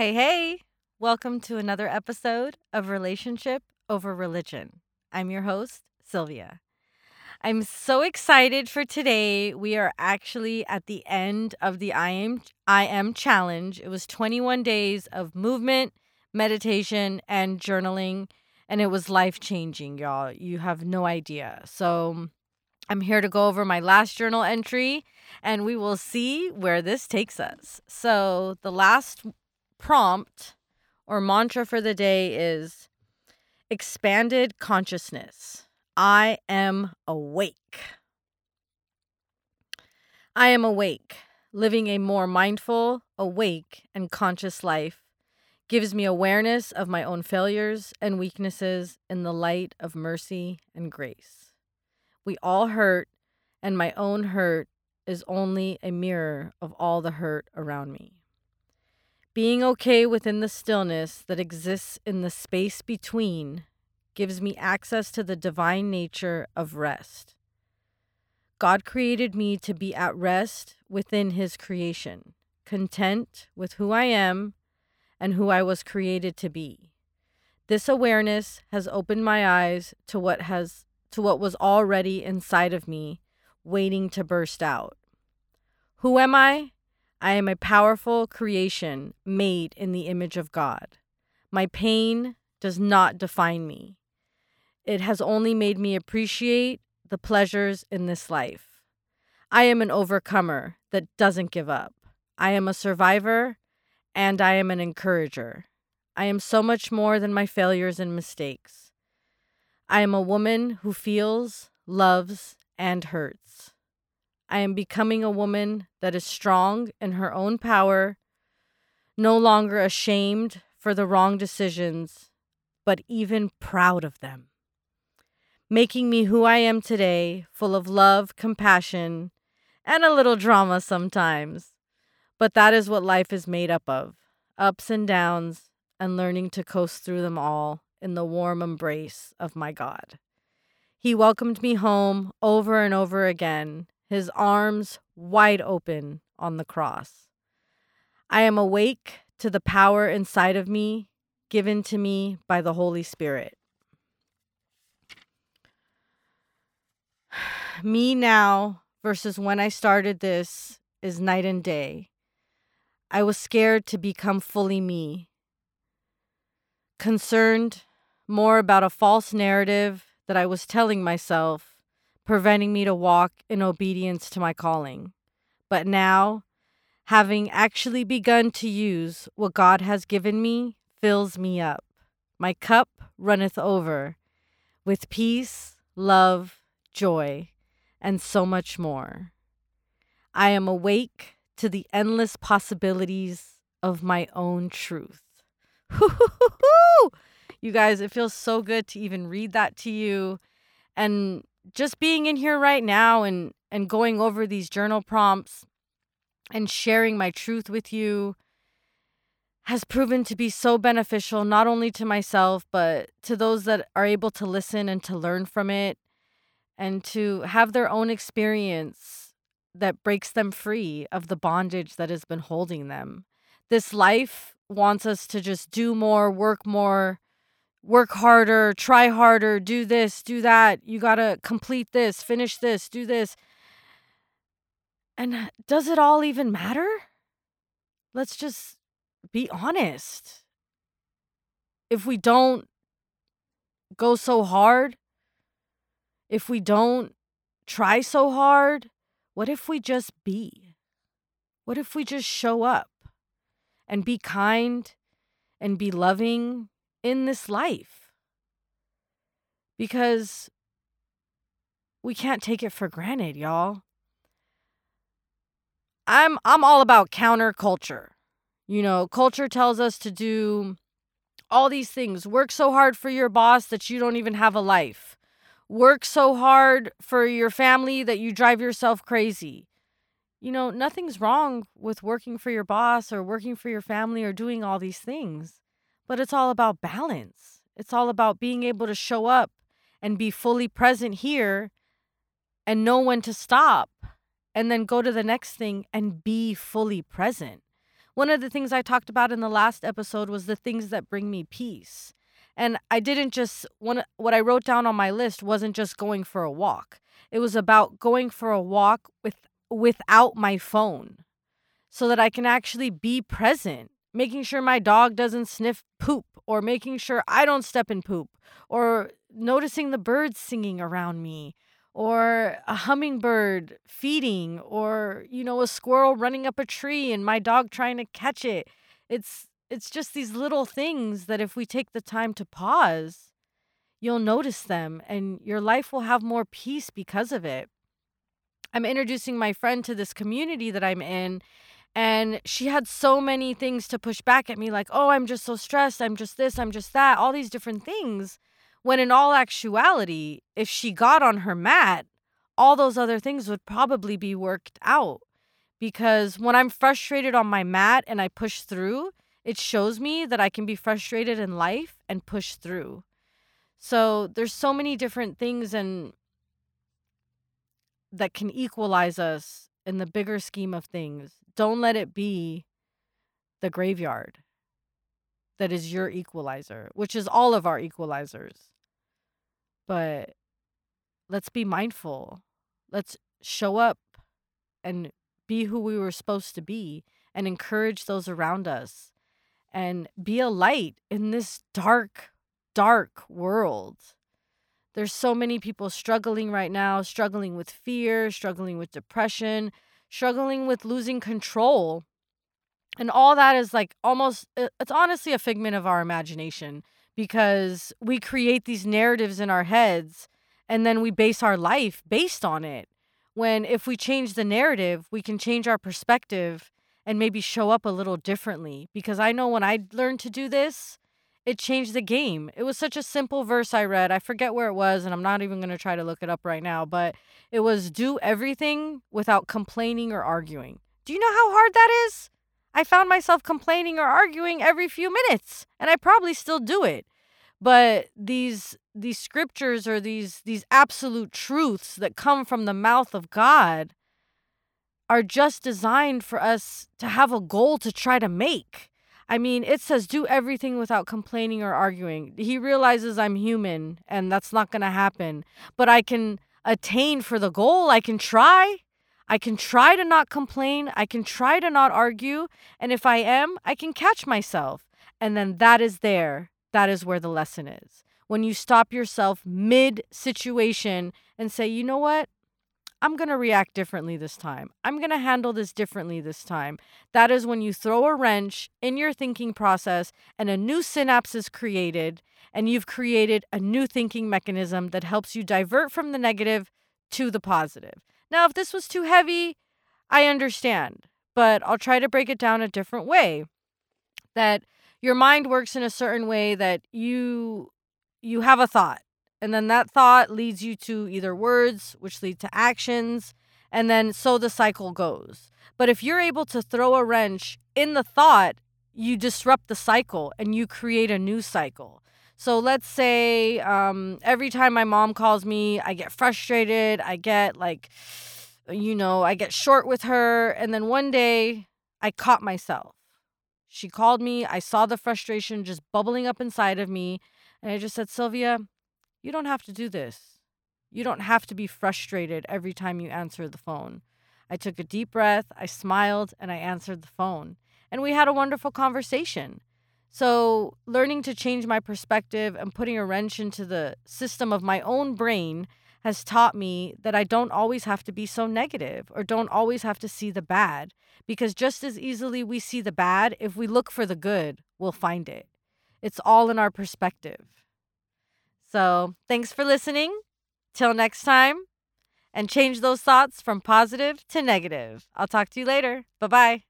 Hey, welcome to another episode of Relationship Over Religion. I'm your host, Sylvia. I'm so excited for today. We are actually at the end of the I Am Challenge. It was 21 days of movement, meditation, and journaling, and it was life-changing, y'all. You have no idea. So I'm here to go over my last journal entry, and we will see where this takes us. So the last prompt or mantra for the day is expanded consciousness. I am awake. I am awake. Living a more mindful, awake, and conscious life gives me awareness of my own failures and weaknesses in the light of mercy and grace. We all hurt, and my own hurt is only a mirror of all the hurt around me. Being okay within the stillness that exists in the space between gives me access to the divine nature of rest. God created me to be at rest within His creation, content with who I am and who I was created to be. This awareness has opened my eyes to what was already inside of me, waiting to burst out. Who am I? I am a powerful creation made in the image of God. My pain does not define me. It has only made me appreciate the pleasures in this life. I am an overcomer that doesn't give up. I am a survivor, and I am an encourager. I am so much more than my failures and mistakes. I am a woman who feels, loves, and hurts. I am becoming a woman that is strong in her own power, no longer ashamed for the wrong decisions, but even proud of them, making me who I am today, full of love, compassion, and a little drama sometimes. But that is what life is made up of, ups and downs, and learning to coast through them all in the warm embrace of my God. He welcomed me home over and over again, His arms wide open on the cross. I am awake to the power inside of me, given to me by the Holy Spirit. Me now versus when I started this is night and day. I was scared to become fully me, concerned more about a false narrative that I was telling myself, preventing me to walk in obedience to my calling. But now, having actually begun to use what God has given me, fills me up. My cup runneth over with peace, love, joy, and so much more. I am awake to the endless possibilities of my own truth. You guys, it feels so good to even read that to you. And just being in here right now and going over these journal prompts and sharing my truth with you has proven to be so beneficial, not only to myself, but to those that are able to listen and to learn from it and to have their own experience that breaks them free of the bondage that has been holding them. This life wants us to just do more, work harder, try harder, do this, do that. You got to complete this, finish this, do this. And does it all even matter? Let's just be honest. If we don't go so hard, if we don't try so hard, what if we just be? What if we just show up and be kind and be loving in this life? Because we can't take it for granted, y'all. I'm all about counterculture. You know, culture tells us to do all these things. Work so hard for your boss that you don't even have a life. Work so hard for your family that you drive yourself crazy. You know, nothing's wrong with working for your boss or working for your family or doing all these things. But it's all about balance. It's all about being able to show up and be fully present here and know when to stop and then go to the next thing and be fully present. One of the things I talked about in the last episode was the things that bring me peace. And I didn't just, what I wrote down on my list wasn't just going for a walk. It was about going for a walk without my phone so that I can actually be present, making sure my dog doesn't sniff poop or making sure I don't step in poop or noticing the birds singing around me or a hummingbird feeding or, a squirrel running up a tree and my dog trying to catch it. It's just these little things that if we take the time to pause, you'll notice them and your life will have more peace because of it. I'm introducing my friend to this community that I'm in, and she had so many things to push back at me like, oh, I'm just so stressed. I'm just this, I'm just that, all these different things. When in all actuality, if she got on her mat, all those other things would probably be worked out. Because when I'm frustrated on my mat and I push through, it shows me that I can be frustrated in life and push through. So there's so many different things and that can equalize us in the bigger scheme of things. Don't let it be the graveyard that is your equalizer, which is all of our equalizers. But let's be mindful. Let's show up and be who we were supposed to be and encourage those around us. And be a light in this dark, dark world. There's so many people struggling right now, struggling with fear, struggling with depression, struggling with losing control. And all that is it's honestly a figment of our imagination because we create these narratives in our heads and then we base our life based on it. When if we change the narrative, we can change our perspective and maybe show up a little differently. Because I know when I learned to do this, it changed the game. It was such a simple verse I read. I forget where it was, and I'm not even going to try to look it up right now. But it was, do everything without complaining or arguing. Do you know how hard that is? I found myself complaining or arguing every few minutes. And I probably still do it. But these scriptures or these absolute truths that come from the mouth of God are just designed for us to have a goal to try to make. I mean, it says do everything without complaining or arguing. He realizes I'm human and that's not going to happen. But I can attain for the goal. I can try. I can try to not complain. I can try to not argue. And if I am, I can catch myself. And then that is there. That is where the lesson is. When you stop yourself mid-situation and say, you know what? I'm going to react differently this time. I'm going to handle this differently this time. That is when you throw a wrench in your thinking process and a new synapse is created and you've created a new thinking mechanism that helps you divert from the negative to the positive. Now, if this was too heavy, I understand, but I'll try to break it down a different way. That your mind works in a certain way that you have a thought. And then that thought leads you to either words, which lead to actions, and then so the cycle goes. But if you're able to throw a wrench in the thought, you disrupt the cycle and you create a new cycle. So let's say every time my mom calls me, I get frustrated. I get I get short with her. And then one day I caught myself. She called me. I saw the frustration just bubbling up inside of me. And I just said, Sylvia, you don't have to do this. You don't have to be frustrated every time you answer the phone. I took a deep breath, I smiled, and I answered the phone. And we had a wonderful conversation. So learning to change my perspective and putting a wrench into the system of my own brain has taught me that I don't always have to be so negative or don't always have to see the bad. Because just as easily we see the bad, if we look for the good, we'll find it. It's all in our perspective. So thanks for listening. Till next time. And change those thoughts from positive to negative. I'll talk to you later. Bye-bye.